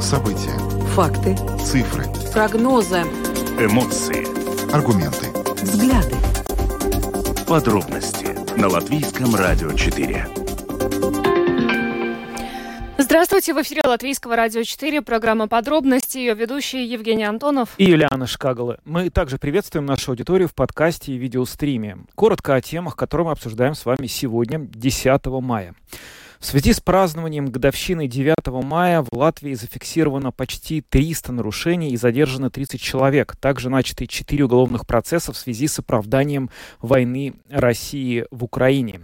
События, факты, цифры, прогнозы, эмоции, аргументы, взгляды. Подробности на Латвийском Радио 4. Здравствуйте, в эфире Латвийского Радио 4, программа «Подробности», ее ведущие Евгений Антонов и Юлиана Шкагала. Мы также приветствуем нашу аудиторию в подкасте и видеостриме. Коротко о темах, которые мы обсуждаем с вами сегодня, 10 мая. В связи с празднованием годовщины 9 мая в Латвии зафиксировано почти 300 нарушений и задержано 30 человек. Также начаты 4 уголовных процесса в связи с оправданием войны России в Украине.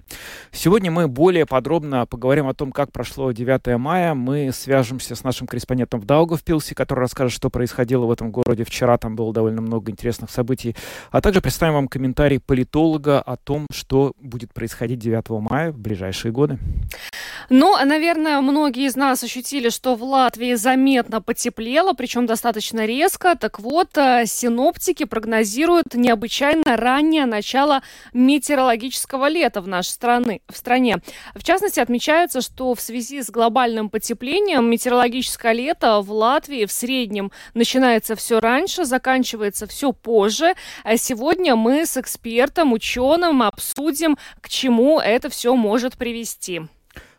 Сегодня мы более подробно поговорим о том, как прошло 9 мая. Мы свяжемся с нашим корреспондентом в Даугавпилсе, который расскажет, что происходило в этом городе вчера. Там было довольно много интересных событий. А также представим вам комментарий политолога о том, что будет происходить 9 мая в ближайшие годы. Ну, наверное, многие из нас ощутили, что в Латвии заметно потеплело, причем достаточно резко. Так вот, синоптики прогнозируют необычайно раннее начало метеорологического лета в нашей стране. В частности, отмечается, что в связи с глобальным потеплением метеорологическое лето в Латвии в среднем начинается все раньше, заканчивается все позже. А сегодня мы с экспертом, ученым обсудим, к чему это все может привести.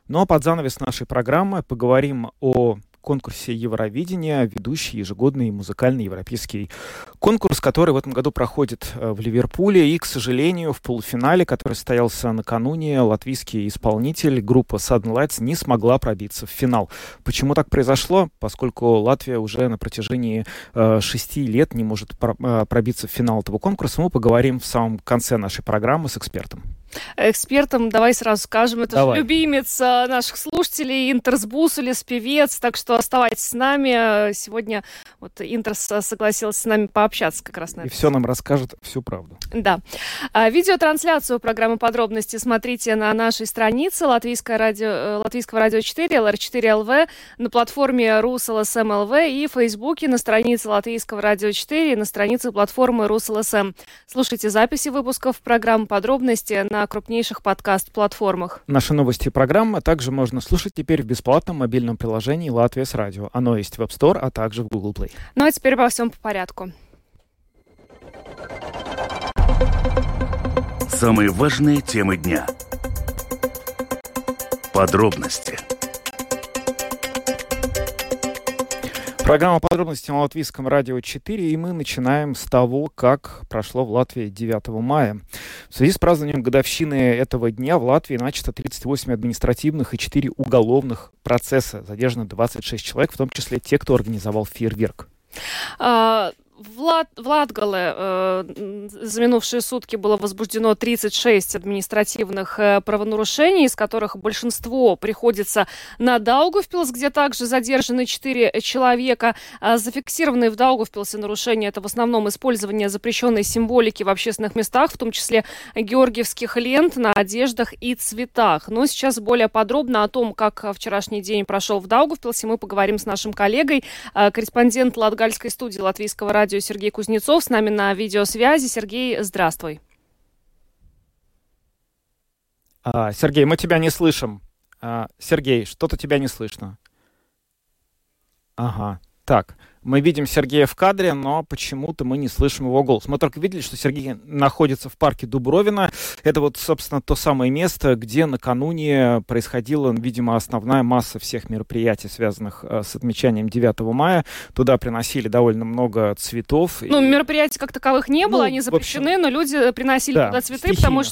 Ну а под занавес нашей программы поговорим о конкурсе Евровидения, ведущий ежегодный музыкальный европейский конкурс, который в этом году проходит в Ливерпуле. И, к сожалению, в полуфинале, который состоялся накануне, латвийский исполнитель, группа Sudden Lights, не смогла пробиться в финал. Почему так произошло? Поскольку Латвия уже на протяжении 6 лет не может пробиться в финал этого конкурса, мы поговорим в самом конце нашей программы с экспертом. Экспертом, давай сразу скажем, это же любимец наших слушателей, Интарс Бусулис, певец, так что оставайтесь с нами. Сегодня вот Интарс согласился с нами пообщаться как раз на это. И все нам расскажет всю правду. Да. Видеотрансляцию программы «Подробности» смотрите на нашей странице Латвийского радио 4, LR4LV, на платформе RusLSMLV и в Фейсбуке, на странице Латвийского радио 4 и на странице платформы RusLSM. Слушайте записи выпусков программы «Подробности» на крупнейших подкаст-платформах. Наши новости и программы также можно слушать теперь в бесплатном мобильном приложении «Латвия с радио». Оно есть в App Store, а также в Google Play. Ну а теперь обо всем по порядку. Самые важные темы дня. Подробности. Программа «Подробности» на Латвийском радио 4, и мы начинаем с того, как прошло в Латвии 9 мая. В связи с празднованием годовщины этого дня в Латвии начато 38 административных и 4 уголовных процесса. Задержано 26 человек, в том числе те, кто организовал фейерверк. В Латгале за минувшие сутки было возбуждено 36 административных правонарушений, из которых большинство приходится на Даугавпилс, где также задержаны 4 человека. Зафиксированные в Даугавпилсе нарушения — это в основном использование запрещенной символики в общественных местах, в том числе георгиевских лент на одеждах и цветах. Но сейчас более подробно о том, как вчерашний день прошел в Даугавпилсе, мы поговорим с нашим коллегой, корреспондент Латгальской студии Латвийского радио Сергей Кузнецов с нами на видеосвязи. Сергей, здравствуй. Сергей, мы тебя не слышим. Сергей, что-то тебя не слышно. Ага, так. Мы видим Сергея в кадре, но почему-то мы не слышим его голос. Мы только видели, что Сергей находится в парке Дубровина. Это вот, собственно, то самое место, где накануне происходила, видимо, основная масса всех мероприятий, связанных с отмечанием 9 мая. Туда приносили довольно много цветов. Ну, мероприятий как таковых не было, они запрещены, общем, но люди приносили туда цветы, потому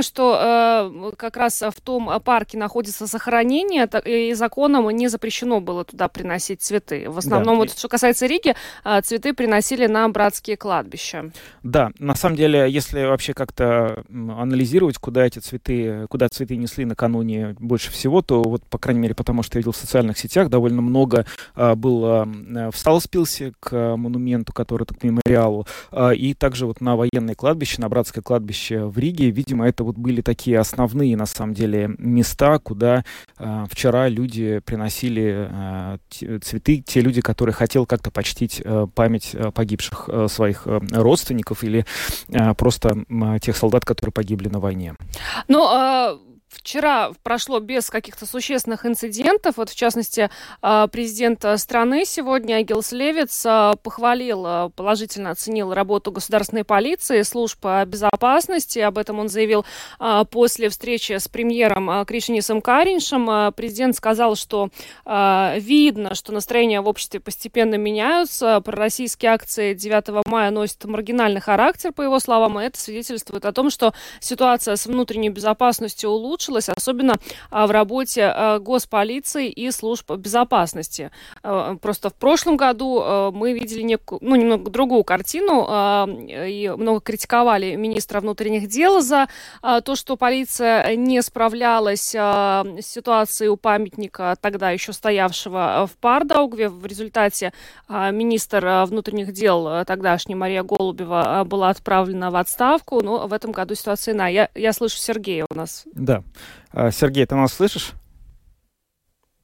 что как раз в том парке находится захоронение, и законом не запрещено было туда приносить цветы. В основном Но вот что касается Риги, цветы приносили на братские кладбища. Да, на самом деле, если вообще как-то анализировать, куда цветы несли накануне больше всего, то вот, по крайней мере, потому что я видел в социальных сетях, довольно много было в Саласпилсе к монументу, который к мемориалу, и также вот на военное кладбище, на братское кладбище в Риге. Видимо, это вот были такие основные, на самом деле, места, куда вчера люди приносили цветы, те люди, которые хотел как-то почтить память погибших своих родственников или просто тех солдат, которые погибли на войне. Вчера прошло без каких-то существенных инцидентов. Вот, в частности, президент страны сегодня, Агилс Левец, похвалил, положительно оценил работу государственной полиции, служб безопасности. Об этом он заявил после встречи с премьером Кришьянисом Кариньшем. Президент сказал, что видно, что настроения в обществе постепенно меняются. Пророссийские акции 9 мая носят маргинальный характер, по его словам. И это свидетельствует о том, что ситуация с внутренней безопасностью улучшилась, особенно в работе госполиции и служб безопасности. Просто в прошлом году мы видели немного другую картину и много критиковали министра внутренних дел за то, что полиция не справлялась с ситуацией у памятника, тогда еще стоявшего в Пардаугаве. В результате министр внутренних дел тогдашняя Мария Голубева была отправлена в отставку, но в этом году ситуация иная. Я слышу Сергея у нас. Да. Сергей, ты нас слышишь?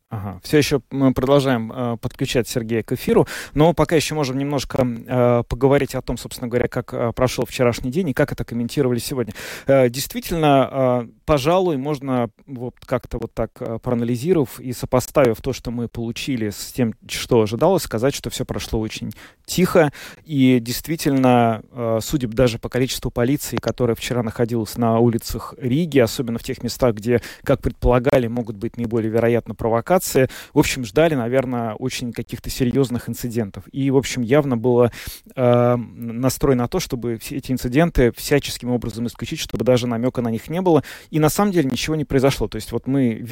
Ага. Все еще мы продолжаем подключать Сергея к эфиру, но пока еще можем немножко поговорить о том, собственно говоря, как прошел вчерашний день и как это комментировали сегодня. Действительно, пожалуй, можно вот как-то вот так проанализировав и сопоставив то, что мы получили с тем, что ожидалось, сказать, что все прошло очень тихо. И действительно, судя даже по количеству полиции, которая вчера находилась на улицах Риги, особенно в тех местах, где, как предполагали, могут быть наиболее вероятно провокации, в общем, ждали, наверное, очень каких-то серьезных инцидентов. И, в общем, явно был настрой на то, чтобы все эти инциденты всяческим образом исключить, чтобы даже намека на них не было. И на самом деле ничего не произошло. То есть вот мы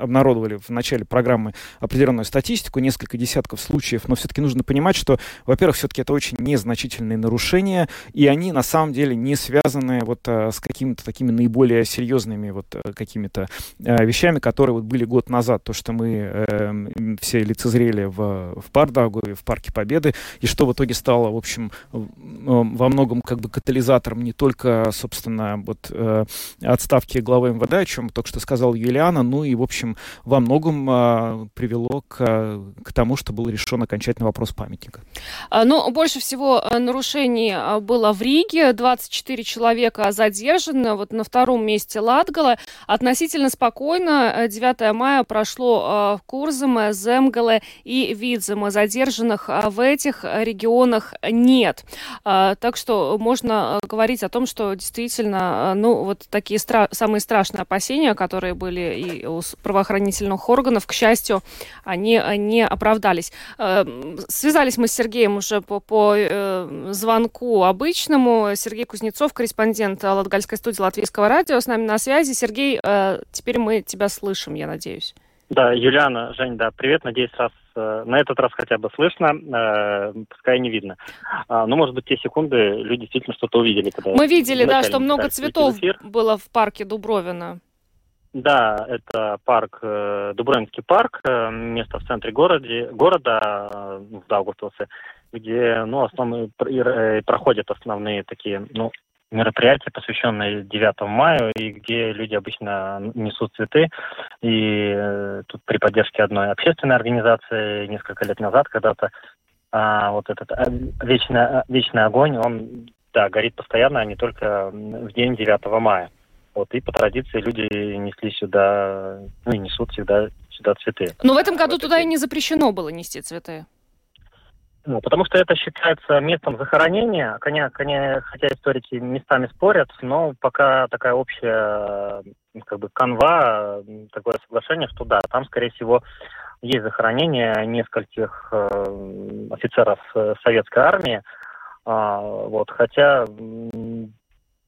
обнародовали в начале программы определенную статистику, несколько десятков случаев, но все-таки нужно понимать, что, во-первых, все-таки это очень незначительные нарушения, и они на самом деле не связаны вот с какими-то такими наиболее серьезными вот какими-то вещами, которые вот были год назад. То, что мы все лицезрели в Пардаугаве, в Парке Победы, и что в итоге стало, в общем, во многом как бы катализатором не только, собственно, вот отставки главы МВД, о чем только что сказал Юлиана, ну и, в общем, во многом привело к тому, что был решен окончательный вопрос памятника. Но больше всего нарушений было в Риге. 24 человека задержаны. Вот на втором месте Латгала. Относительно спокойно 9 мая прошло в Курземе, Земгале и Видземе. Задержанных в этих регионах нет. Так что можно говорить о том, что действительно, такие самые страшные опасения, которые были и у правоохранительных органов, к счастью, они не оправдались. Связались мы с Сергеем уже по звонку обычному. Сергей Кузнецов, корреспондент Латгальской студии Латвийского радио, с нами на связи. Сергей, теперь мы тебя слышим, я надеюсь. Да, Юлиана, Жень, да, привет. Надеюсь, раз на этот раз хотя бы слышно, пускай не видно. Но, может быть, те секунды люди действительно что-то увидели. Когда мы видели, да, что много цветов было в парке Дубровина. Да, это парк, Дубровинский парк, место в центре города, в Даугавпилсе, где проходят основные такие мероприятия, посвященные 9 мая, и где люди обычно несут цветы. И тут при поддержке одной общественной организации несколько лет назад когда-то вот этот вечный огонь, он горит постоянно, а не только в день 9 мая. Вот, и по традиции люди несли сюда, и несут всегда сюда цветы. Но в этом году туда и не запрещено было нести цветы. Ну, потому что это считается местом захоронения, хотя историки местами спорят, но пока такая общая канва, такое соглашение, что да, там, скорее всего, есть захоронение нескольких офицеров советской армии. Хотя...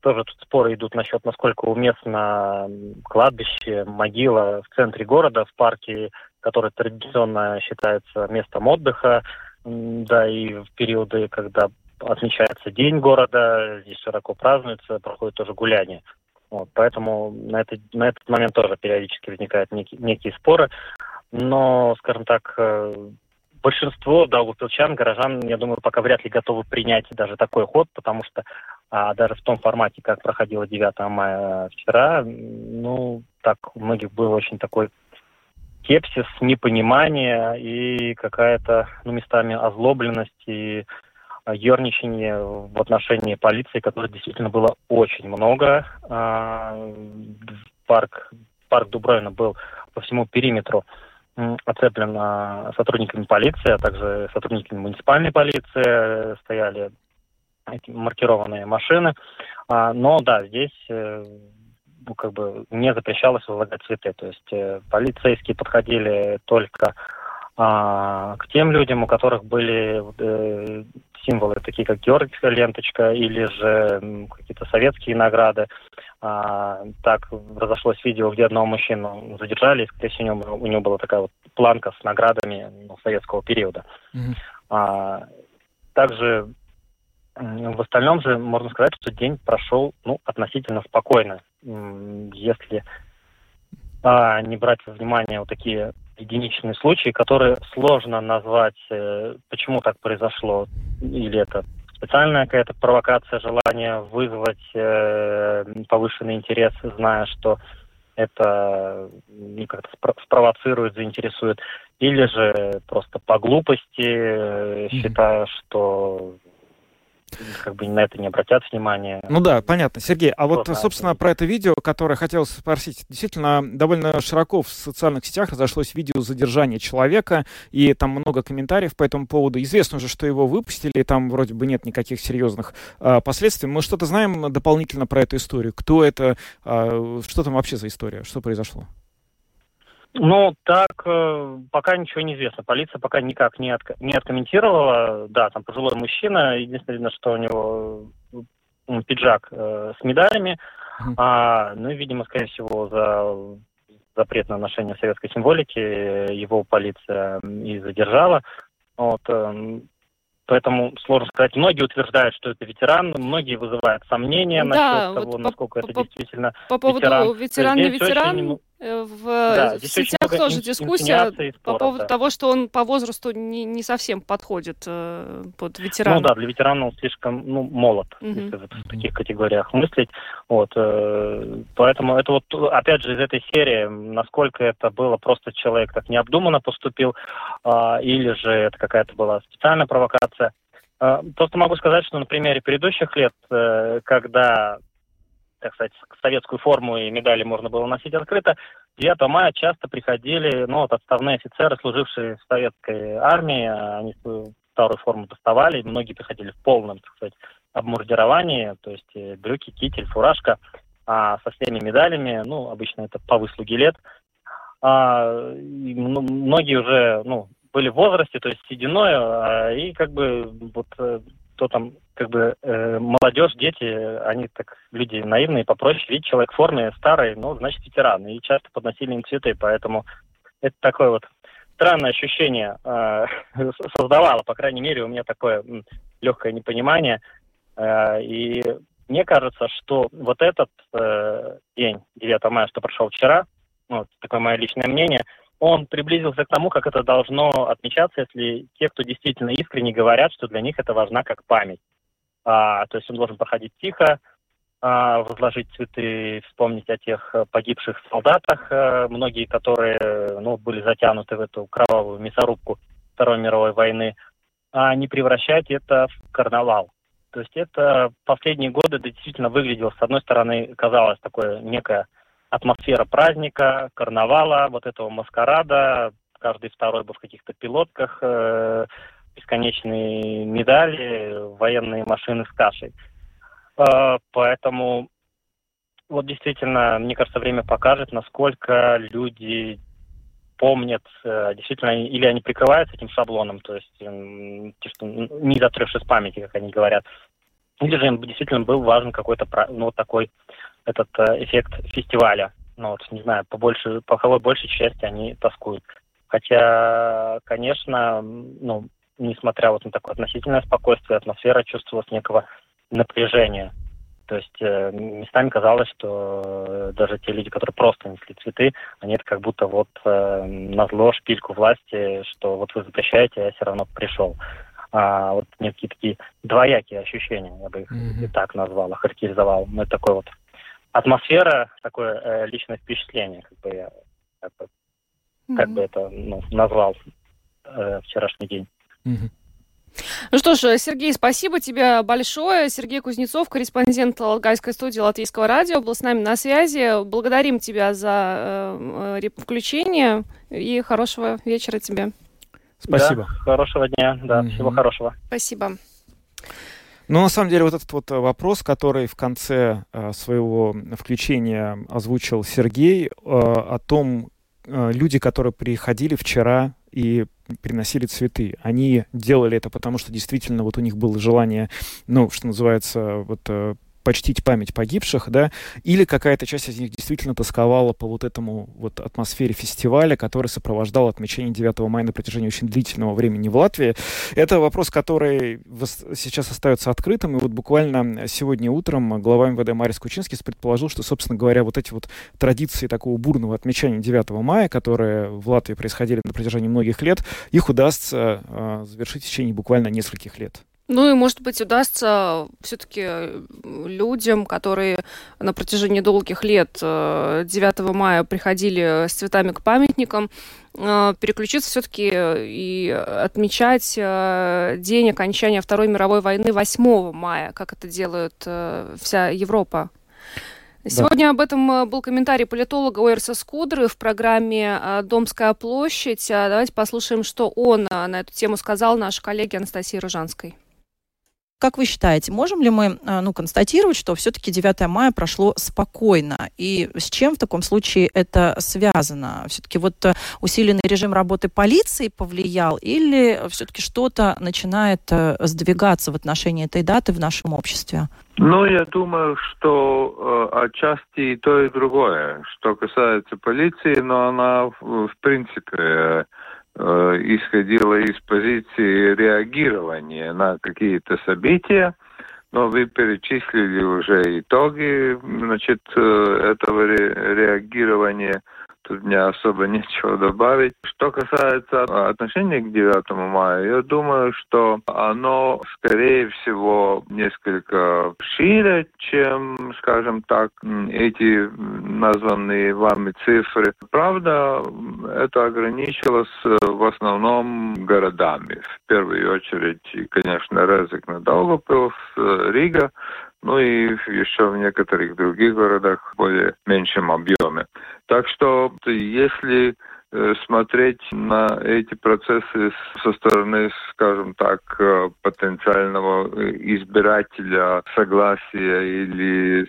Тоже тут споры идут насчет, насколько уместно кладбище, могила в центре города, в парке, который традиционно считается местом отдыха, да, и в периоды, когда отмечается День города, здесь широко празднуется, проходят тоже гуляния. Вот, поэтому на этот момент тоже периодически возникают некие споры. Но, скажем так, большинство даугавпилчан, горожан, я думаю, пока вряд ли готовы принять даже такой ход, потому что даже в том формате, как проходило 9 мая вчера, так у многих был очень такой скепсис, непонимание и какая-то, местами озлобленность и ерничание в отношении полиции, которой действительно было очень много. Парк Дубровина был по всему периметру оцеплен сотрудниками полиции, а также сотрудниками муниципальной полиции, стояли эти маркированные машины. Но да, здесь не запрещалось возлагать цветы. То есть полицейские подходили только к тем людям, у которых были символы, такие как георгиевская ленточка или же какие-то советские награды. Так разошлось видео, где одного мужчину задержали, и, скорее всего, у него была такая вот планка с наградами советского периода. Mm-hmm. Также в остальном же можно сказать, что день прошел относительно спокойно. Если не брать во внимание вот такие единичные случаи, которые сложно назвать, почему так произошло, или это специальная какая-то провокация, желание вызвать повышенный интерес, зная, что это как-то спровоцирует, заинтересует, или же просто по глупости, считая, что... на это не обратят внимания. Ну да, понятно. Сергей, а вот, собственно, про это видео, которое хотелось спросить. Действительно, довольно широко в социальных сетях разошлось видео задержания человека, и там много комментариев по этому поводу. Известно уже, что его выпустили, и там вроде бы нет никаких серьезных последствий. Мы что-то знаем дополнительно про эту историю? Кто это? Что там вообще за история? Что произошло? Так пока ничего не известно. Полиция пока никак не откомментировала. Да, там пожилой мужчина. Единственное, что у него пиджак с медалями. Видимо, скорее всего, за запрет на ношение советской символики его полиция и задержала. Вот. Поэтому сложно сказать. Многие утверждают, что это ветеран, многие вызывают сомнения насчет того, насколько это действительно ветеран. По поводу ветеран-не-ветеран в сетях тоже дискуссия по поводу того, что он по возрасту не совсем подходит под ветерана. Для ветерана он слишком молод, если в таких категориях мыслить. Вот. Поэтому это опять же из этой серии, насколько это было просто человек так необдуманно поступил, или же это какая-то была специальная провокация. Просто могу сказать, что на примере предыдущих лет, когда... так сказать, советскую форму и медали можно было носить открыто, 9 мая часто приходили отставные офицеры, служившие в советской армии, они свою старую форму доставали, многие приходили в полном, так сказать, обмундировании, то есть брюки, китель, фуражка, со всеми медалями, обычно это по выслуге лет. Многие уже были в возрасте, то есть сединой, и молодежь, дети, они люди наивные, попроще, видят человек в форме старый, значит ветеран, и часто подносили им цветы, поэтому это такой странное ощущение создавало, по крайней мере, у меня такое легкое непонимание. И мне кажется, что вот этот день, 9 мая, что прошел вчера, ну, такое мое личное мнение, он приблизился к тому, как это должно отмечаться, если те, кто действительно искренне говорят, что для них это важна как память. То есть он должен проходить тихо, возложить цветы, вспомнить о тех погибших солдатах, многие, которые были затянуты в эту кровавую мясорубку Второй мировой войны, а не превращать это в карнавал. То есть это последние годы действительно выглядело, с одной стороны, казалось, такое некое атмосфера праздника, карнавала, вот этого маскарада, каждый второй был в каких-то пилотках, бесконечные медали, военные машины с кашей. Поэтому вот действительно, мне кажется, время покажет, насколько люди помнят, действительно, или они прикрываются этим шаблоном, то есть не затрёшь из памяти, как они говорят, или же им действительно был важен какой-то, такой этот эффект фестиваля. Не знаю, по большей части они тоскуют. Хотя, конечно, несмотря на такое относительное спокойствие, атмосфера чувствовалась некого напряжения. То есть местами казалось, что даже те люди, которые просто несли цветы, они это как будто назло шпильку власти, что вот вы запрещаете, а я все равно пришел. Вот некие такие двоякие ощущения, я бы их и так назвал, охарактеризовал. Но это такое атмосфера, такое личное впечатление, назвал вчерашний день. Mm-hmm. Ну что ж, Сергей, спасибо тебе большое. Сергей Кузнецов, корреспондент Латгальской студии Латвийского радио, был с нами на связи. Благодарим тебя за включение и хорошего вечера тебе. Спасибо. Да, хорошего дня, да, всего хорошего. Спасибо. Но на самом деле вот этот вопрос, который в конце своего включения озвучил Сергей, о том, люди, которые приходили вчера и приносили цветы, они делали это потому, что действительно у них было желание, что называется, почтить память погибших, да, или какая-то часть из них действительно тосковала по этому атмосфере фестиваля, который сопровождал отмечение 9 мая на протяжении очень длительного времени в Латвии. Это вопрос, который сейчас остается открытым, и буквально сегодня утром глава МВД Марис Кучинскис предположил, что, собственно говоря, эти традиции такого бурного отмечания 9 мая, которые в Латвии происходили на протяжении многих лет, их удастся завершить в течение буквально нескольких лет. Ну и, может быть, удастся все-таки людям, которые на протяжении долгих лет 9 мая приходили с цветами к памятникам, переключиться все-таки и отмечать день окончания Второй мировой войны 8 мая, как это делает вся Европа. Сегодня об этом был комментарий политолога Уэрса Скудры в программе «Домская площадь». Давайте послушаем, что он на эту тему сказал нашей коллеге Анастасии Рыжанской. Как вы считаете, можем ли мы констатировать, что все-таки 9 мая прошло спокойно? И с чем в таком случае это связано? Все-таки усиленный режим работы полиции повлиял или все-таки что-то начинает сдвигаться в отношении этой даты в нашем обществе? Я думаю, что отчасти и то, и другое. Что касается полиции, но она в принципе исходила из позиции реагирования на какие-то события, но вы перечислили уже итоги, этого реагирования. Тут мне особо нечего добавить. Что касается отношения к 9 мая, я думаю, что оно, скорее всего, несколько шире, чем, скажем так, эти названные вами цифры. Правда, это ограничилось в основном городами. В первую очередь, конечно, Резекна, Даугавпилс, Рига, и еще в некоторых других городах в более меньшем объеме. Так что, если смотреть на эти процессы со стороны, скажем так, потенциального избирателя согласия или,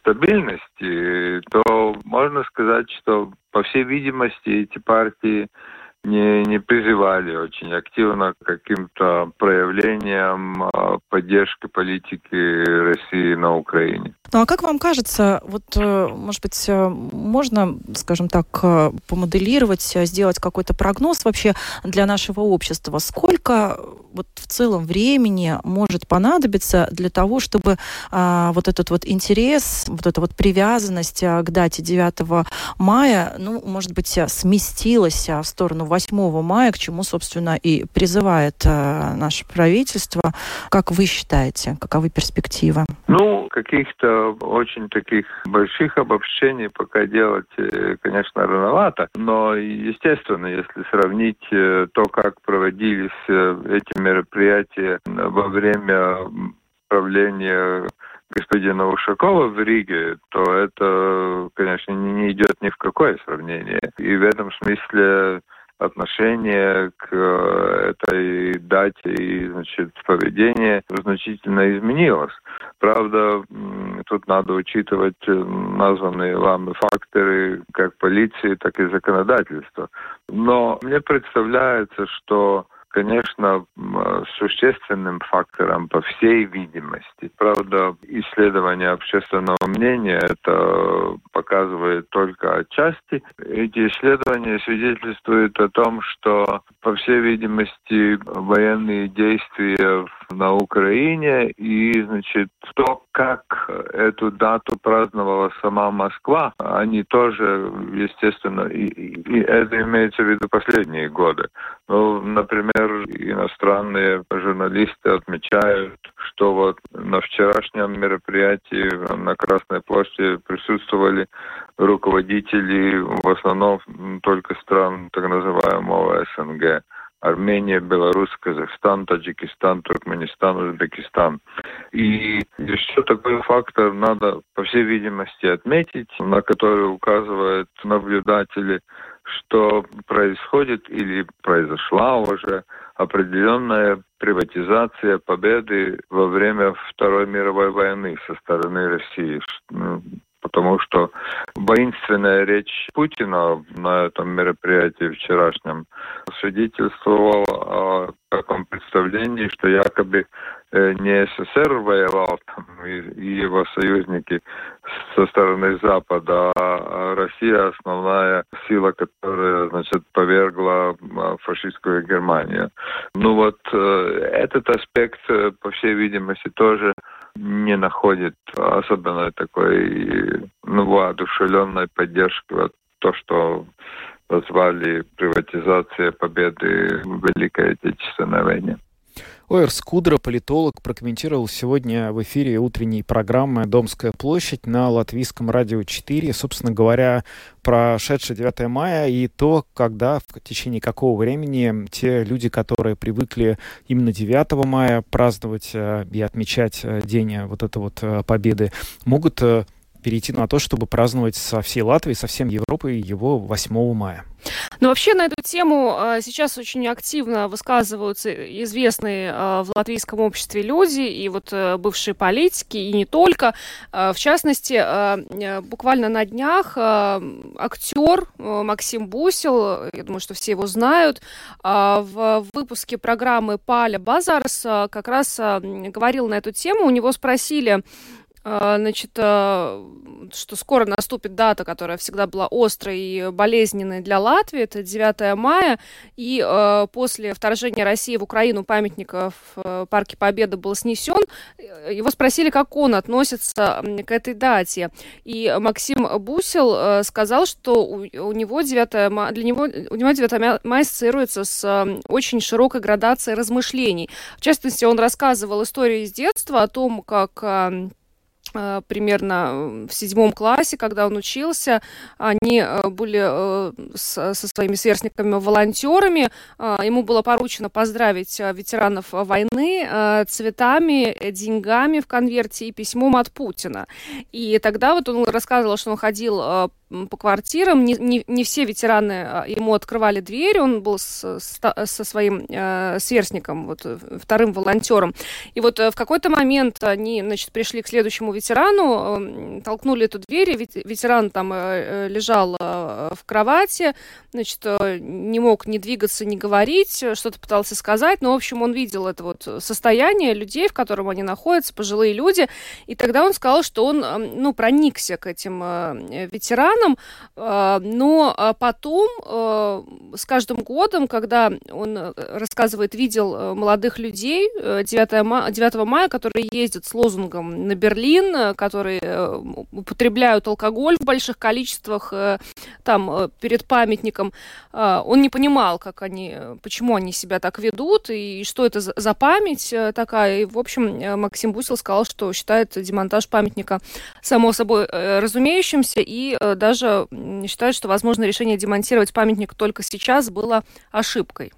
стабильности, то можно сказать, что, по всей видимости, эти партии не призывали очень активно к каким-то проявлениям поддержки политики России на Украине. Ну а как вам кажется, вот, может быть, можно, скажем так, помоделировать, сделать какой-то прогноз вообще для нашего общества? Сколько вот в целом времени может понадобиться для того, чтобы вот этот вот интерес, вот эта вот привязанность к дате 9 мая, ну, может быть, сместилась в сторону 8 мая, к чему, собственно, и призывает наше правительство? Как вы считаете, каковы перспективы? Ну, каких-то очень таких больших обобщений пока делать, конечно, рановато, но, естественно, если сравнить то, как проводились эти мероприятия во время правления господина Ушакова в Риге, то это, конечно, не идет ни в какое сравнение. И в этом смысле отношение к этой дате и, значит, поведение значительно изменилось. Правда, тут надо учитывать названные вами факторы как полиции, так и законодательства. Но мне представляется, что, конечно, существенным фактором, по всей видимости, правда, исследование общественного мнения это показывает только отчасти. Эти исследования свидетельствуют о том, что, по всей видимости, военные действия на Украине и, значит, то, как эту дату праздновала сама Москва, они тоже, естественно, и это имеется в виду последние годы. Ну, например, иностранные журналисты отмечают, что вот на вчерашнем мероприятии на Красной площади присутствовали руководители в основном только стран так называемого СНГ. Армения, Беларусь, Казахстан, Таджикистан, Туркменистан, Узбекистан. И еще такой фактор надо, по всей видимости, отметить, на который указывают наблюдатели, что происходит или произошла уже определенная приватизация победы во время Второй мировой войны со стороны России. Потому что воинственная речь Путина на этом мероприятии вчерашнем свидетельствовала о таком представлении, что якобы не СССР воевал там, и его союзники со стороны Запада, а Россия основная сила, которая, значит, повергла фашистскую Германию. Ну вот этот аспект, по всей видимости, тоже не находит особенно такой, ну, воодушевленной поддержки. Вот то, что назвали приватизация победы в Великой Отечественной войне. Уэрс Скудра, политолог, прокомментировал сегодня в эфире утренней программы «Домская площадь» на Латвийском радио 4. Собственно говоря, прошедшее 9 мая и то, когда, в течение какого времени те люди, которые привыкли именно 9 мая праздновать и отмечать день вот этой вот победы, могут перейти на то, чтобы праздновать со всей Латвии, со всей Европой его 8 мая. Ну, вообще, на эту тему сейчас очень активно высказываются известные в латвийском обществе люди, и вот бывшие политики, и не только. В частности, буквально на днях актер Максим Бусел, я думаю, что все его знают, в выпуске программы «Паля Базарс» как раз говорил на эту тему. У него спросили, значит, что скоро наступит дата, которая всегда была острой и болезненной для Латвии, это 9 мая, и после вторжения России в Украину памятник в Парке Победы был снесен. Его спросили, как он относится к этой дате. И Максим Бусел сказал, что у него 9 мая ассоциируется с очень широкой градацией размышлений. В частности, он рассказывал историю из детства о том, как примерно в 7 классе, когда он учился, они были со своими сверстниками-волонтерами. Ему было поручено поздравить ветеранов войны цветами, деньгами в конверте и письмом от Путина. И тогда вот он рассказывал, что он ходил по квартирам. Не все ветераны ему открывали дверь. Он был со своим сверстником, вот, вторым волонтером. И вот в какой-то момент они, значит, пришли к следующему ветерану, толкнули эту дверь, ветеран там лежал в кровати, значит, не мог ни двигаться, ни говорить, что-то пытался сказать. Но, в общем, он видел это вот состояние людей, в котором они находятся, пожилые люди. И тогда он сказал, что он, ну, проникся к этим ветеранам. Но потом, с каждым годом, когда он, рассказывает, видел молодых людей 9 мая, которые ездят с лозунгом на Берлин, которые употребляют алкоголь в больших количествах там перед памятником, он не понимал, как они, почему они себя так ведут и что это за память такая. И, в общем, Максим Бусел сказал, что считает демонтаж памятника само собой разумеющимся, и даже считают, что, возможно, решение демонтировать памятник только сейчас было ошибкой.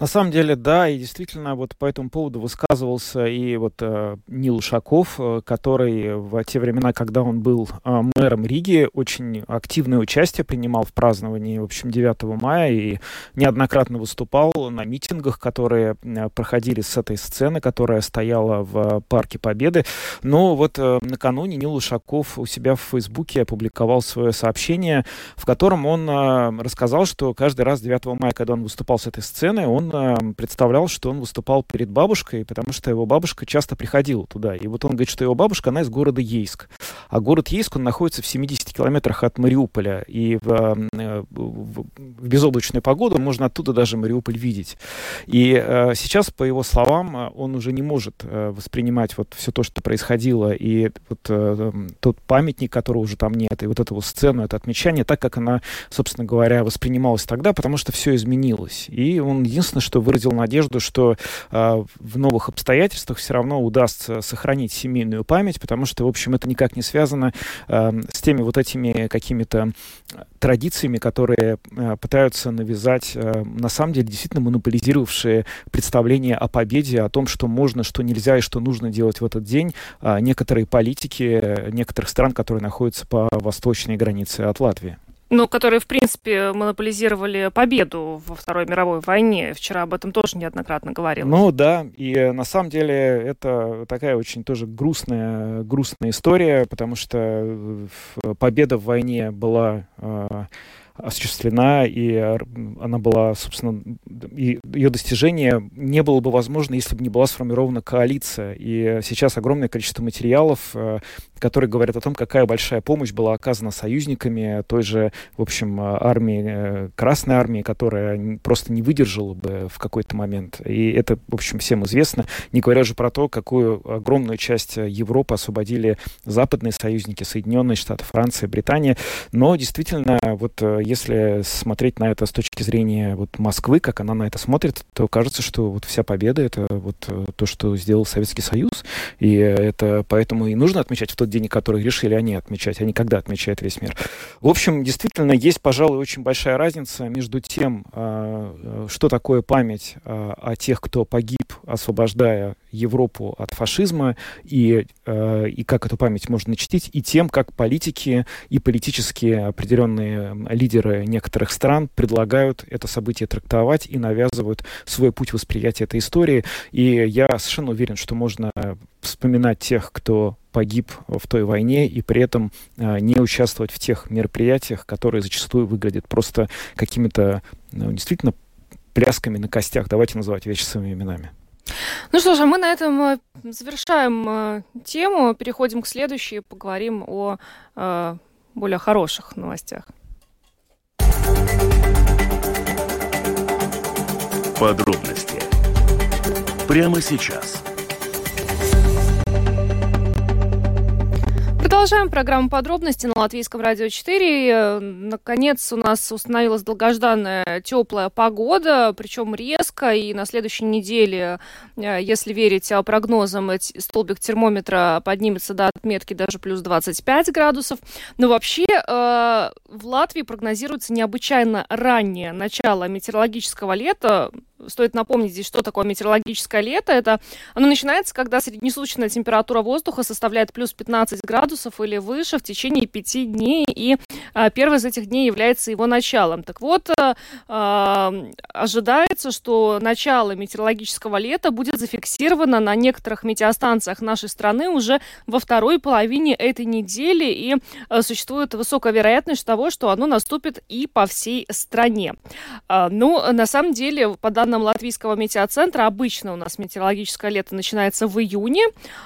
На самом деле, да, и действительно, вот по этому поводу высказывался и вот Нил Ушаков, который в те времена, когда он был мэром Риги, очень активное участие принимал в праздновании, в общем, 9 мая и неоднократно выступал на митингах, которые проходили с этой сцены, которая стояла в Парке Победы. Но вот накануне Нил Ушаков у себя в Фейсбуке опубликовал свое сообщение, в котором он рассказал, что каждый раз 9 мая, когда он выступал с этой сцены, он представлял, что он выступал перед бабушкой, потому что его бабушка часто приходила туда. И вот он говорит, что его бабушка, она из города Ейск. А город Ейск, он находится в 70 километрах от Мариуполя. И в безоблачную погоду можно оттуда даже Мариуполь видеть. И сейчас, по его словам, он уже не может воспринимать вот все то, что происходило, и вот тот памятник, которого уже там нет, и вот эту сцену, это отмечание, так, как она, собственно говоря, воспринималась тогда, потому что все изменилось. И он единственное, что выразил надежду, что в новых обстоятельствах все равно удастся сохранить семейную память, потому что, в общем, это никак не связано с теми вот этими какими-то традициями, которые пытаются навязать, на самом деле, действительно монополизировавшие представление о победе, о том, что можно, что нельзя и что нужно делать в этот день, некоторые политики некоторых стран, которые находятся по восточной границе от Латвии. Ну, которые, в принципе, монополизировали победу во Второй мировой войне. Вчера об этом тоже неоднократно говорилось. Ну, да, и на самом деле это такая очень тоже грустная история, потому что победа в войне была осуществлена, и она была, собственно, ее достижение не было бы возможно, если бы не была сформирована коалиция. И сейчас огромное количество материалов, которые говорят о том, какая большая помощь была оказана союзниками той же, в общем, армии, Красной армии, которая просто не выдержала бы в какой-то момент. И это, в общем, всем известно. Не говоря уже про то, какую огромную часть Европы освободили западные союзники, Соединенные Штаты, Франция, Британия. Но действительно, вот если смотреть на это с точки зрения вот Москвы, как она на это смотрит, то кажется, что вот вся победа — это вот то, что сделал Советский Союз. И это поэтому и нужно отмечать в тот день, который решили они отмечать, а не когда отмечает весь мир. В общем, действительно, есть, пожалуй, очень большая разница между тем, что такое память о тех, кто погиб, освобождая Европу от фашизма, и как эту память можно начтить, и тем, как политики и политически определенные лидеры некоторых стран предлагают это событие трактовать и навязывают свой путь восприятия этой истории. И я совершенно уверен, что можно вспоминать тех, кто погиб в той войне, и при этом не участвовать в тех мероприятиях, которые зачастую выглядят просто какими-то, ну, действительно плясками на костях. Давайте называть вещи своими именами. Ну что ж, а мы на этом завершаем тему, переходим к следующей, поговорим о более хороших новостях. Подробности прямо сейчас. Продолжаем программу «Подробности» на Латвийском радио 4. Наконец у нас установилась долгожданная теплая погода, причем резко. И на следующей неделе, если верить прогнозам, столбик термометра поднимется до отметки даже плюс 25 градусов. Но вообще в Латвии прогнозируется необычайно раннее начало метеорологического лета. Стоит напомнить здесь, что такое метеорологическое лето. Оно начинается, когда среднесуточная температура воздуха составляет плюс 15 градусов, градусов или выше в течение 5 дней, и первый из этих дней является его началом. Так вот, ожидается, что начало метеорологического лета будет зафиксировано на некоторых метеостанциях нашей страны уже во второй половине этой недели, и существует высокая вероятность того, что оно наступит и по всей стране. Ну, на самом деле, по данным Латвийского метеоцентра, обычно у нас метеорологическое лето начинается в июне.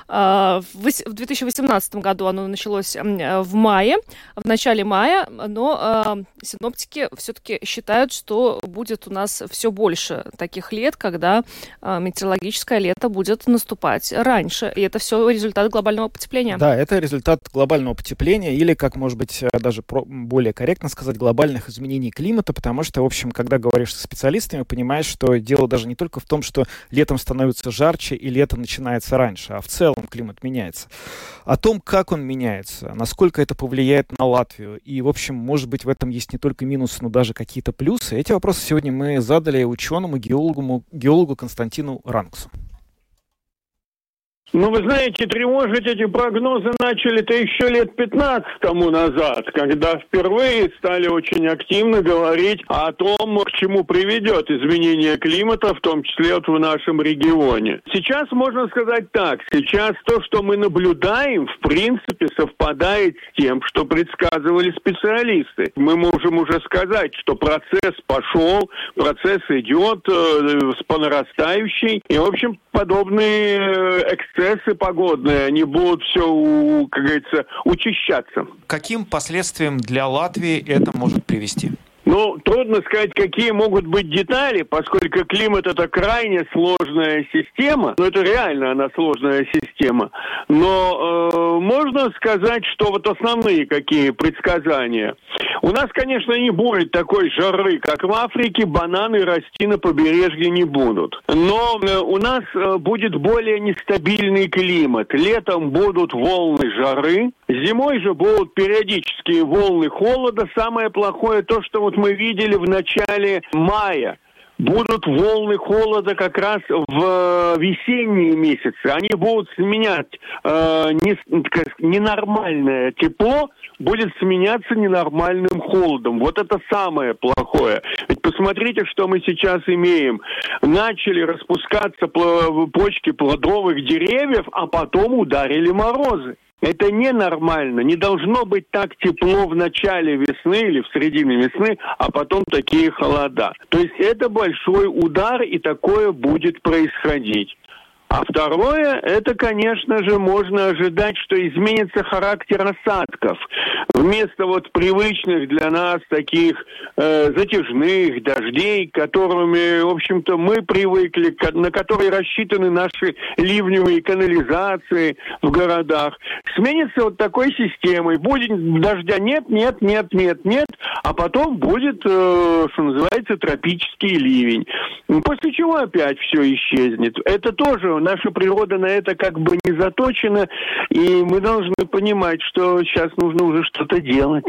В 2018 году оно началось в мае, в начале мая, но синоптики все-таки считают, что будет у нас все больше таких лет, когда метеорологическое лето будет наступать раньше. И это все результат глобального потепления. Да, это результат глобального потепления или, как, может быть, даже более корректно сказать, глобальных изменений климата, потому что, в общем, когда говоришь со специалистами, понимаешь, что дело даже не только в том, что летом становится жарче и лето начинается раньше, а в целом климат меняется. О том, как он меняется, насколько это повлияет на Латвию, и, в общем, может быть, в этом есть не только минусы, но даже какие-то плюсы. Эти вопросы сегодня мы задали ученому, геологу Константину Ранксу. Ну, вы знаете, тревожить эти прогнозы начали-то еще лет 15 тому назад, когда впервые стали очень активно говорить о том, к чему приведет изменение климата, в том числе вот в нашем регионе. Сейчас можно сказать так, сейчас то, что мы наблюдаем, в принципе, совпадает с тем, что предсказывали специалисты. Мы можем уже сказать, что процесс пошел, процесс идет по нарастающей, и, в общем, подобные эксцессы погодные, они будут все, как говорится, учащаться. Каким последствиям для Латвии это может привести? Ну, трудно сказать, какие могут быть детали, поскольку климат – это крайне сложная система. Ну, это реально она сложная система. Но можно сказать, что вот основные какие предсказания. У нас, конечно, не будет такой жары, как в Африке. Бананы расти на побережье не будут. Но у нас будет более нестабильный климат. Летом будут волны жары. Зимой же будут периодические волны холода. Самое плохое то, что вот мы видели в начале мая. Будут волны холода как раз в весенние месяцы. Они будут сменять ненормальное тепло, будет сменяться ненормальным холодом. Вот это самое плохое. Ведь посмотрите, что мы сейчас имеем. Начали распускаться почки плодовых деревьев, а потом ударили морозы. Это ненормально. Не должно быть так тепло в начале весны или в середине весны, а потом такие холода. То есть это большой удар, и такое будет происходить. А второе, это, конечно же, можно ожидать, что изменится характер осадков. Вместо вот привычных для нас таких затяжных дождей, которыми, в общем-то, мы привыкли, на которые рассчитаны наши ливневые канализации в городах, сменится вот такой системой. Будет дождя нет, а потом будет, что называется, тропический ливень. После чего опять все исчезнет. Это тоже наша природа на это как бы не заточена, и мы должны понимать, что сейчас нужно уже что-то делать.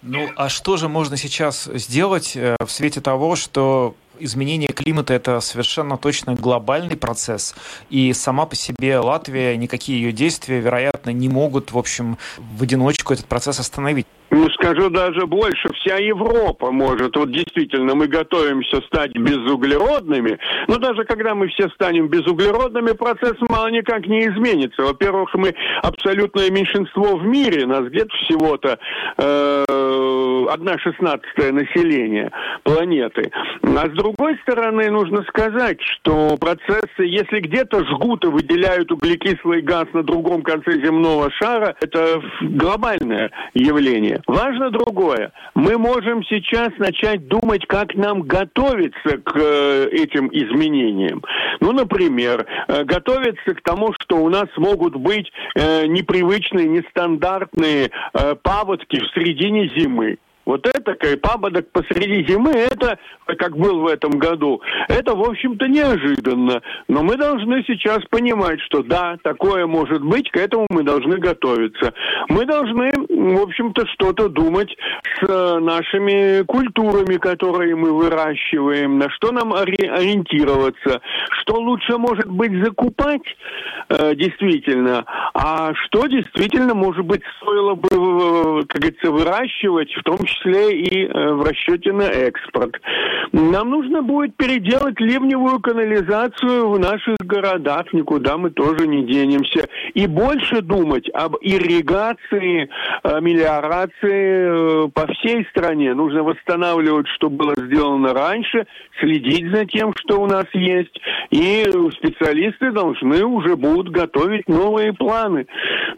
Ну, а что же можно сейчас сделать в свете того, что изменение климата – это совершенно точно глобальный процесс, и сама по себе Латвия, никакие ее действия, вероятно, не могут, в общем, в одиночку этот процесс остановить? Ну, скажу даже больше, вся Европа может. Вот действительно, мы готовимся стать безуглеродными, но даже когда мы все станем безуглеродными, процесс мало никак не изменится. Во-первых, мы абсолютное меньшинство в мире, нас где-то всего-то 1/16 население планеты. А с другой стороны, нужно сказать, что процессы, если где-то жгут и выделяют углекислый газ на другом конце земного шара, это глобальное явление. Важно другое. Мы можем сейчас начать думать, как нам готовиться к этим изменениям. Ну, например, готовиться к тому, что у нас могут быть непривычные, нестандартные паводки в середине зимы. Вот это припадок посреди зимы, это, как был в этом году, это, в общем-то, неожиданно. Но мы должны сейчас понимать, что да, такое может быть, к этому мы должны готовиться. Мы должны, в общем-то, что-то думать с нашими культурами, которые мы выращиваем, на что нам ориентироваться, что лучше, может быть, закупать действительно, а что действительно, может быть, стоило бы, как говорится, выращивать, в том числе, и в расчете на экспорт. Нам нужно будет переделать ливневую канализацию в наших городах, никуда мы тоже не денемся. И больше думать об ирригации, мелиорации по всей стране. Нужно восстанавливать, что было сделано раньше, следить за тем, что у нас есть. И специалисты должны уже будут готовить новые планы.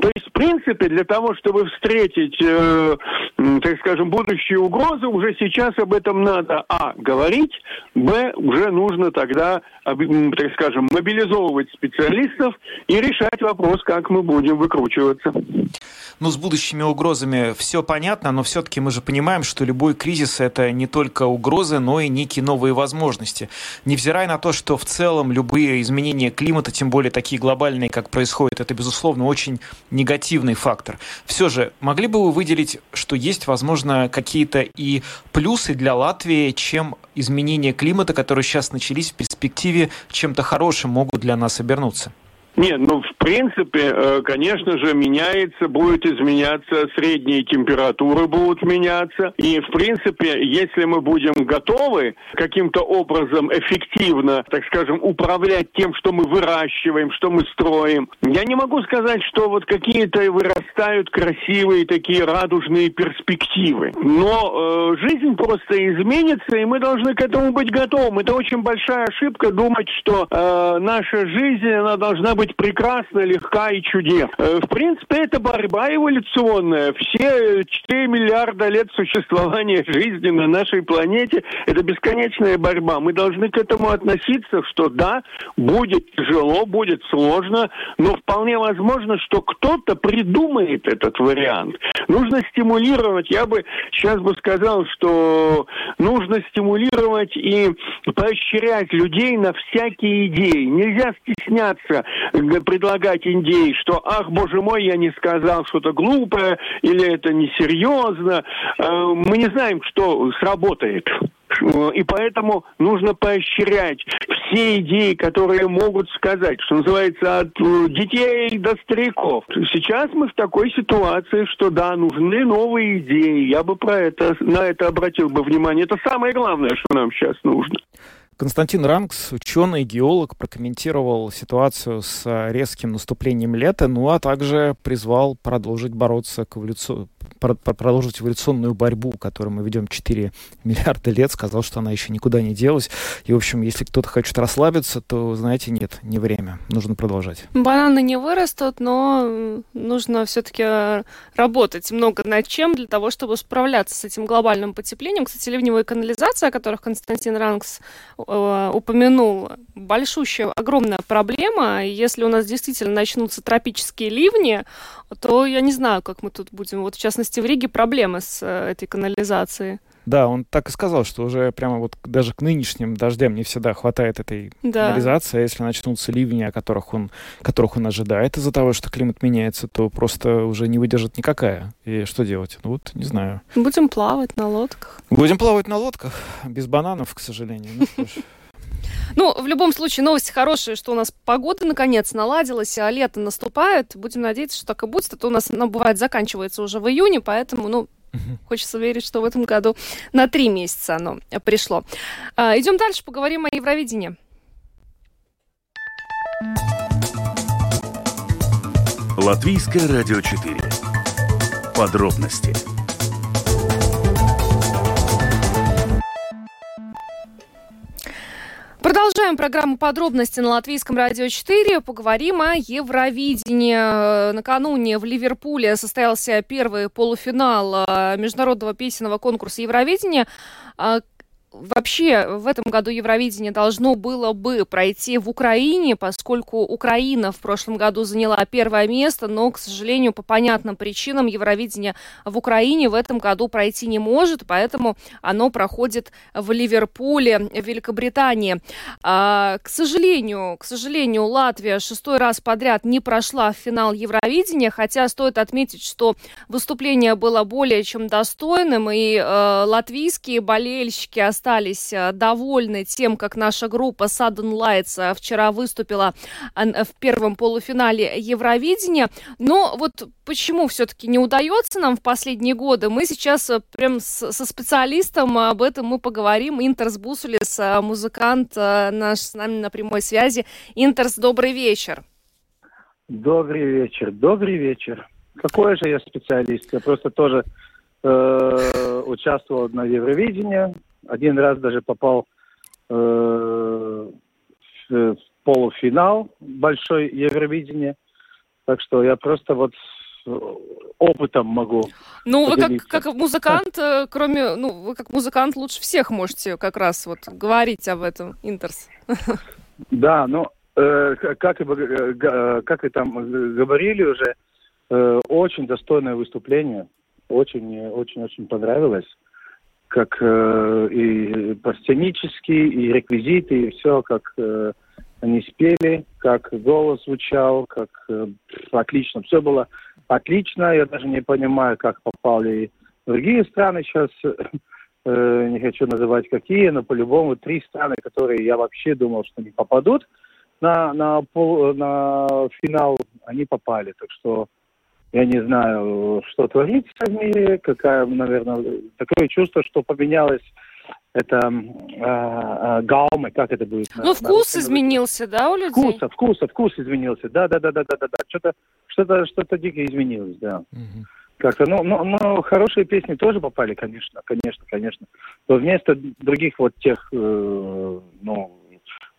То есть, в принципе, для того, чтобы встретить, так скажем, будущие угрозы, уже сейчас об этом надо, говорить, уже нужно тогда, так скажем, мобилизовывать специалистов и решать вопрос, как мы будем выкручиваться. Ну, с будущими угрозами все понятно, но все-таки мы же понимаем, что любой кризис – это не только угрозы, но и некие новые возможности. Невзирая на то, что в целом любые изменения климата, тем более такие глобальные, как происходит, это, безусловно, очень негативный фактор. Все же, могли бы вы выделить, что есть, возможно, какие-то и плюсы для Латвии, чем изменения климата, которые сейчас начались, в перспективе чем-то хорошим могут для нас обернуться? Нет, в принципе, конечно же, меняется, будет изменяться, средние температуры будут меняться. И, в принципе, если мы будем готовы каким-то образом эффективно, так скажем, управлять тем, что мы выращиваем, что мы строим, я не могу сказать, что вот какие-то вырастают красивые такие радужные перспективы. Но жизнь просто изменится, и мы должны к этому быть готовы. Это очень большая ошибка думать, что наша жизнь, она должна быть прекрасна, легка и чудесна. В принципе, это борьба эволюционная. Все 4 миллиарда лет существования жизни на нашей планете – это бесконечная борьба. Мы должны к этому относиться, что да, будет тяжело, будет сложно, но вполне возможно, что кто-то придумает этот вариант. Нужно стимулировать, я бы сейчас сказал, что нужно стимулировать и поощрять людей на всякие идеи. Нельзя стесняться предлагать идеи, что, боже мой, я не сказал что-то глупое, или это несерьезно. Мы не знаем, что сработает. И поэтому нужно поощрять все идеи, которые могут сказать, что называется, от детей до стариков. Сейчас мы в такой ситуации, что да, нужны новые идеи. Я бы на это обратил бы внимание. Это самое главное, что нам сейчас нужно. Константин Ранкс, ученый, геолог, прокомментировал ситуацию с резким наступлением лета, а также призвал продолжить продолжить эволюционную борьбу, которую мы ведем 4 миллиарда лет, сказал, что она еще никуда не делась. И, в общем, если кто-то хочет расслабиться, то, знаете, нет, не время. Нужно продолжать. Бананы не вырастут, но нужно все-таки работать много над чем для того, чтобы справляться с этим глобальным потеплением. Кстати, ливневые канализации, о которых Константин Ранкс упомянул, большущая, огромная проблема. Если у нас действительно начнутся тропические ливни, то я не знаю, как мы тут будем. Вот, в частности, в Риге проблемы с этой канализацией. Да, он так и сказал, что уже прямо вот даже к нынешним дождям не всегда хватает этой канализации. Если начнутся ливни, которых он ожидает из-за того, что климат меняется, то просто уже не выдержит никакая. И что делать? Не знаю. Будем плавать на лодках. Без бананов, к сожалению. В любом случае, новости хорошие, что у нас погода, наконец, наладилась, а лето наступает. Будем надеяться, что так и будет. Это у нас, бывает, заканчивается уже в июне, поэтому, хочется верить, что в этом году на 3 месяца оно пришло. Идем дальше, поговорим о Евровидении. Латвийское радио 4. Подробности. Продолжаем программу «Подробности» на Латвийском радио 4. Поговорим о Евровидении. Накануне в Ливерпуле состоялся первый полуфинал международного песенного конкурса Евровидения. Вообще в этом году Евровидение должно было бы пройти в Украине, поскольку Украина в прошлом году заняла первое место, но, к сожалению, по понятным причинам Евровидение в Украине в этом году пройти не может, поэтому оно проходит в Ливерпуле, Великобритании. К сожалению, Латвия шестой раз подряд не прошла в финал Евровидения, хотя стоит отметить, что выступление было более чем достойным, и латвийские болельщики остались довольны тем, как наша группа Sudden Lights вчера выступила в первом полуфинале Евровидения. Но вот почему все-таки не удается нам в последние годы, мы сейчас прям со специалистом об этом мы поговорим. Интарс Бусулис, музыкант наш, с нами на прямой связи. Интарс, добрый вечер. Добрый вечер. Какой же я специалист? Я просто тоже участвовал на Евровидении. Один раз даже попал в полуфинал большой Евровидения. Так что я просто вот опытом могу. Ну, поделиться. Вы как музыкант, кроме, ну, вы как музыкант лучше всех можете как раз вот говорить об этом, Интарс. Да, ну, как и там говорили уже, очень достойное выступление. Очень-очень-очень понравилось. Как и по-сценически, и реквизиты, и все, как они спели, как голос звучал, как отлично. Все было отлично. Я даже не понимаю, как попали другие страны сейчас. Не хочу называть какие, но по-любому три страны, которые я вообще думал, что не попадут на финал, они попали. Так что я не знаю, что творится в мире, наверное, такое чувство, что поменялось это гауме, как это будет? Ну, вкус изменился, да, у людей? Вкус изменился, да. Что-то дико изменилось, да. Угу. Как-то, но хорошие песни тоже попали, конечно. Но вместо других вот тех,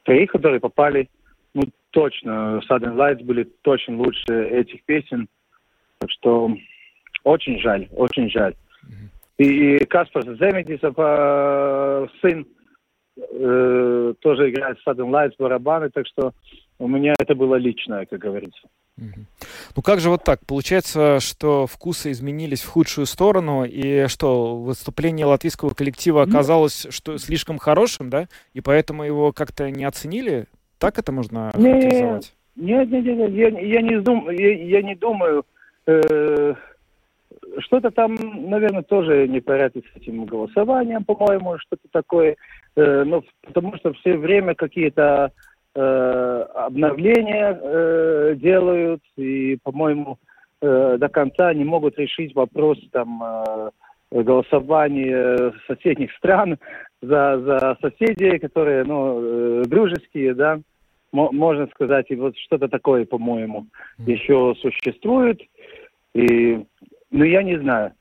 трех, которые попали, ну, точно, Sudden Lights были точно лучше этих песен. Так что очень жаль. Mm-hmm. И Каспар Земедис, сын, тоже играет в Sudden Lights, барабаны, так что у меня это было личное, как говорится. Ну как же вот так? Получается, что вкусы изменились в худшую сторону, и что, выступление латвийского коллектива оказалось что слишком хорошим, да? И поэтому его как-то не оценили? Так это можно характеризовать? Нет, я не думаю. Что-то там, наверное, тоже не в порядке с этим голосованием, по-моему, что-то такое. Ну, потому что все время какие-то обновления делают, и, по-моему, до конца не могут решить вопрос там голосования соседних стран за соседей, которые, дружеские, да, можно сказать, и вот что-то такое, по-моему, еще существует. И, я не знаю.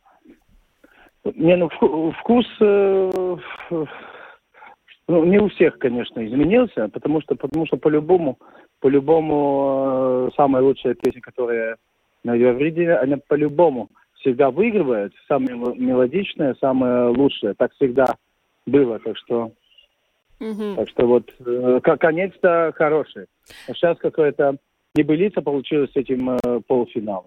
Вкус не у всех, конечно, изменился, потому что по-любому самая лучшая песня, которая на Евровидении, она по-любому всегда выигрывает, самая мелодичная, самая лучшая. Так всегда было, так что... Mm-hmm. Так что вот конец-то хороший. А сейчас какая-то небылица получилась с этим полуфиналом.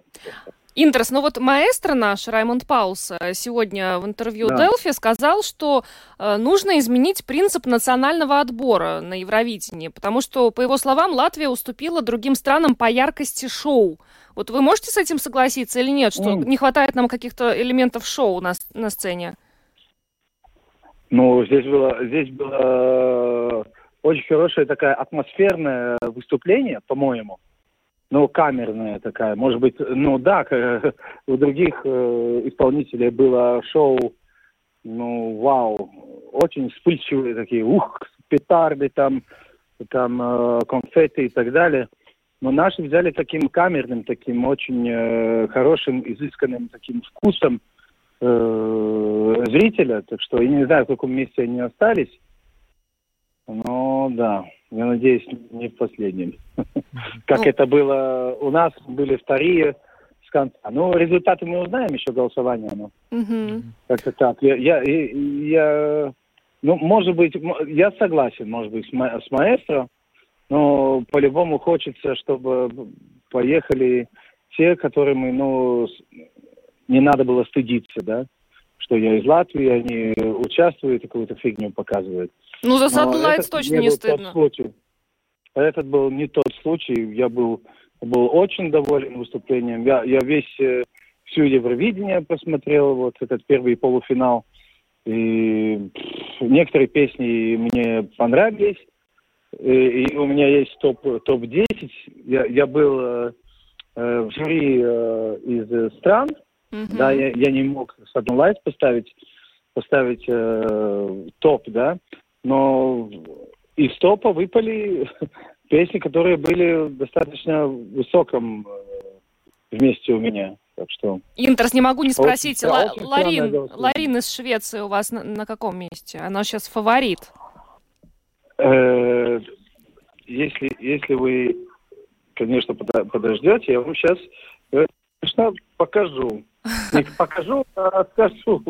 Интарс, ну вот маэстро наш, Раймонд Паулс, сегодня в интервью Дельфи сказал, что нужно изменить принцип национального отбора на Евровидении, потому что, по его словам, Латвия уступила другим странам по яркости шоу. Вот вы можете с этим согласиться или нет, что не хватает нам каких-то элементов шоу на сцене? Ну, здесь было очень хорошее такое атмосферное выступление, по-моему. Ну, камерное такое. Может быть, у других исполнителей было шоу, вау, очень вспыльчивые такие, петарды там конфетти и так далее. Но наши взяли таким камерным, таким очень хорошим, изысканным таким вкусом зрителя, так что я не знаю, в каком месте они остались, но да, я надеюсь, не в последнем. Как это было у нас, были вторые с конца. Ну, результаты мы узнаем еще голосования, но как-то так. Я Ну, может быть, я согласен, может быть, с маэстро, но по-любому хочется, чтобы поехали те, которым, ну, не надо было стыдиться, да, что я из Латвии, они участвуют и какую-то фигню показывают. Ну, за Sudden Lights точно не стыдно. Этот был не тот случай, я был очень доволен выступлением, я всю Евровидение посмотрел, вот этот первый полуфинал, и некоторые песни мне понравились, и у меня есть топ-10, я был в жюри из стран, mm-hmm. да, я не мог Sudden Lights поставить топ, да, но из топа выпали песни, которые были достаточно высоком вместе у меня. Так что... Интарс, не могу не спросить. Лорин из Швеции у вас на каком месте? Она сейчас фаворит. Если вы, конечно, подождете, я вам сейчас, конечно, покажу. Не покажу, а расскажу.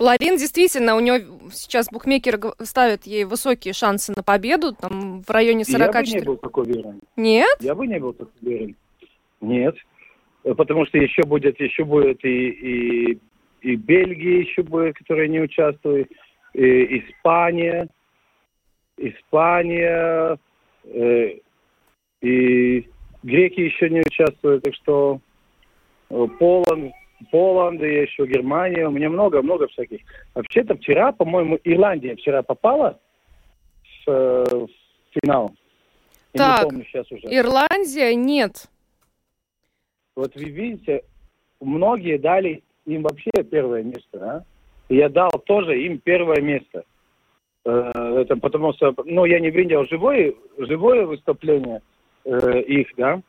Лорин, действительно, у нее сейчас букмекеры ставят ей высокие шансы на победу, там в районе 44. Я бы не был так уверен. Нет? Я бы не был так уверен. Нет. Потому что еще будет и Бельгия еще будет, которая не участвует, и Испания, и греки еще не участвуют, так что Поланда, еще Германия. У меня много всяких. Вообще-то вчера, по-моему, Ирландия вчера попала в финал. Так, не помню сейчас уже. Ирландия? Нет. Вот вы видите, многие дали им вообще первое место, да? И я дал тоже им первое место. Это потому что, я не видел живое выступление их, да?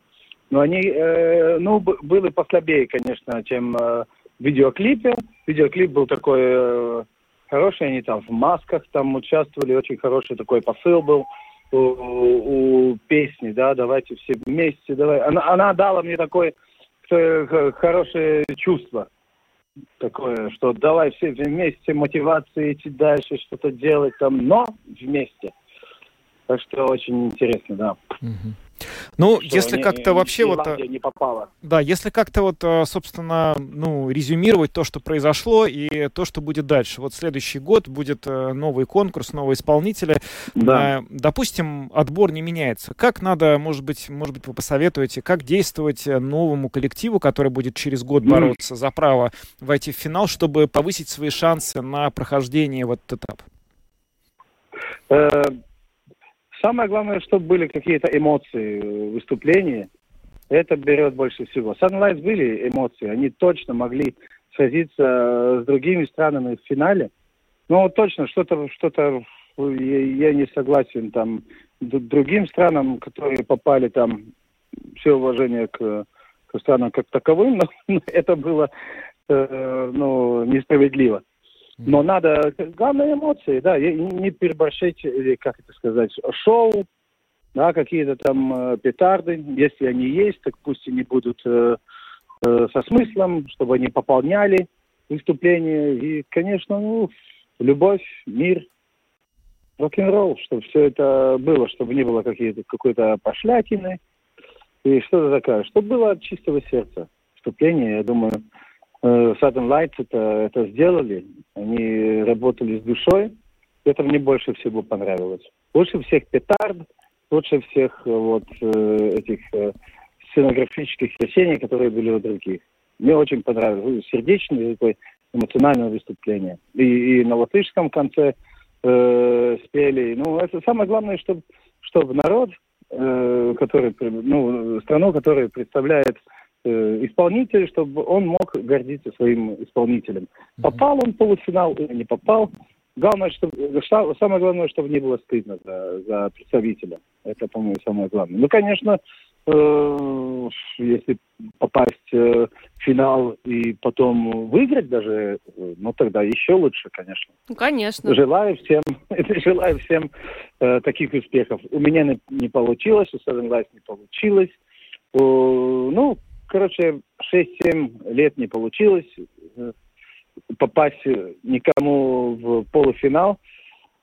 Но они, были послабее, конечно, чем в видеоклипе. Видеоклип был такой хороший, они там в масках там участвовали, очень хороший такой посыл был у песни, да, давайте все вместе, давай. Она дала мне такое хорошее чувство, такое, что давай все вместе, мотивация идти дальше, что-то делать там, но вместе. Так что очень интересно, да. Mm-hmm. Ну, что если как-то вообще вот... не попало. Да, если как-то вот, собственно, резюмировать то, что произошло и то, что будет дальше. Вот следующий год будет новый конкурс, новые исполнители. Да. Допустим, отбор не меняется. Как надо, может быть, вы посоветуете, как действовать новому коллективу, который будет через год бороться за право войти в финал, чтобы повысить свои шансы на прохождение в этот этап? Самое главное, чтобы были какие-то эмоции в выступлении. Это берет больше всего. Sudden Lights были эмоции. Они точно могли сразиться с другими странами в финале. Но точно что-то я не согласен. Там, другим странам, которые попали, там, все уважение к странам как таковым, но это было несправедливо. Но надо, главное, эмоции, да, не переборщить, как это сказать, шоу, да, какие-то там петарды, если они есть, так пусть они будут со смыслом, чтобы они пополняли выступление, и, конечно, любовь, мир, рок-н-ролл, чтобы все это было, чтобы не было какой-то пошлякины и что-то такое, чтобы было от чистого сердца выступление, я думаю. Sudden Lights это сделали, они работали с душой, это мне больше всего понравилось. Лучше всех петард, лучше всех вот этих сценографических решений, которые были у других. Мне очень понравилось сердечное такое эмоциональное выступление. И на латышском конце спели. Это самое главное, чтобы народ, который, страну, которая представляет исполнитель, чтобы он мог гордиться своим исполнителем. Попал он в полуфинал или не попал. Главное, самое главное, чтобы не было стыдно за представителя. Это, по-моему, самое главное. Конечно, если попасть в финал и потом выиграть даже, тогда еще лучше, конечно. Конечно. Желаю всем таких успехов. У меня не получилось, у Sudden Lights не получилось. 6-7 лет не получилось. попасть никому в полуфинал,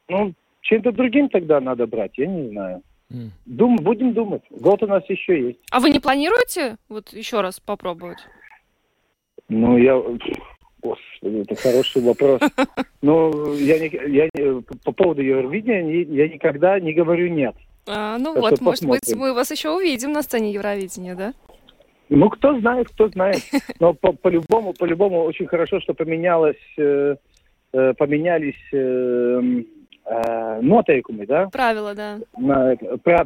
ну, чем-то другим тогда надо брать, я не знаю. Будем думать. Год у нас еще есть. А вы не планируете вот еще раз попробовать? Ну, я... Господи, это хороший вопрос. Но я по поводу Евровидения я никогда не говорю «нет». Ну вот, может быть, мы вас еще увидим на сцене Евровидения, да? Ну, кто знает, кто знает. Но по-любому очень хорошо, что поменялись... нотейками, да? Правила, да.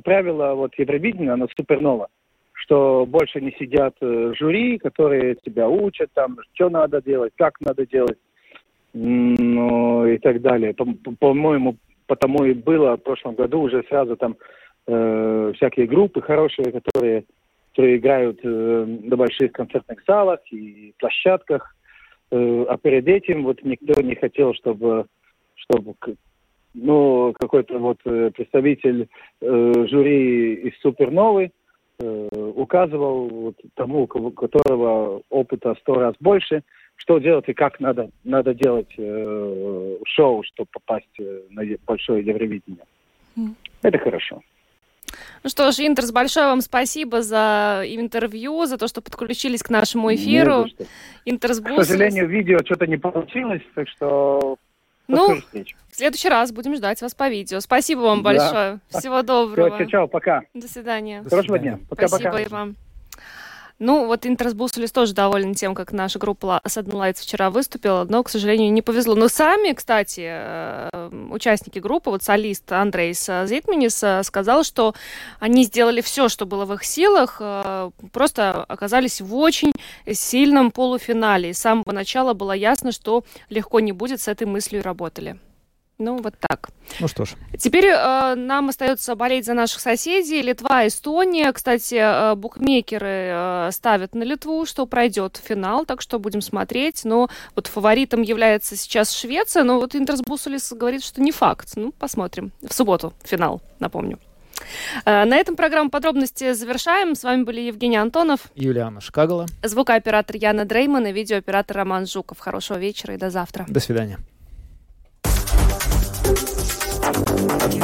Правила вот Евровидения, оно суперново, что больше не сидят жюри, которые тебя учат, там, что надо делать, как надо делать, ну, и так далее. По-моему, потому и было в прошлом году уже сразу там всякие группы хорошие, которые играют на больших концертных салах и площадках, а перед этим вот никто не хотел, чтобы ну, какой-то вот представитель жюри из Суперновой указывал вот тому, у которого опыта 100 раз больше, что делать и как надо делать шоу, чтобы попасть на большое Евровидение. Это хорошо. Ну что ж, Интарс, большое вам спасибо за интервью, за то, что подключились к нашему эфиру. Интарс Бусулис. К сожалению, видео что-то не получилось, так что... Ну, в следующий раз будем ждать вас по видео. Спасибо вам большое. Всего доброго. Чао, пока. До свидания. Хорошего дня. Пока-пока. Спасибо и вам. Ну, вот Интарс Бусулис тоже доволен тем, как наша группа Sudden Lights вчера выступила, но, к сожалению, не повезло. Но сами, кстати, участники группы, вот солист Андрейс Зитменис сказал, что они сделали все, что было в их силах, просто оказались в очень сильном полуфинале. И с самого начала было ясно, что легко не будет, с этой мыслью работали. Ну, вот так. Ну что ж. Теперь нам остается болеть за наших соседей. Литва, Эстония. Кстати, букмекеры ставят на Литву, что пройдет финал. Так что будем смотреть. Но вот фаворитом является сейчас Швеция. Но вот Интарс Бусулис говорит, что не факт. Ну, посмотрим. В субботу финал, напомню. На этом программу «Подробности» завершаем. С вами были Евгений Антонов, Юлиана Шкагала, звукооператор Яна Дрейман и видеооператор Роман Жуков. Хорошего вечера и до завтра. До свидания.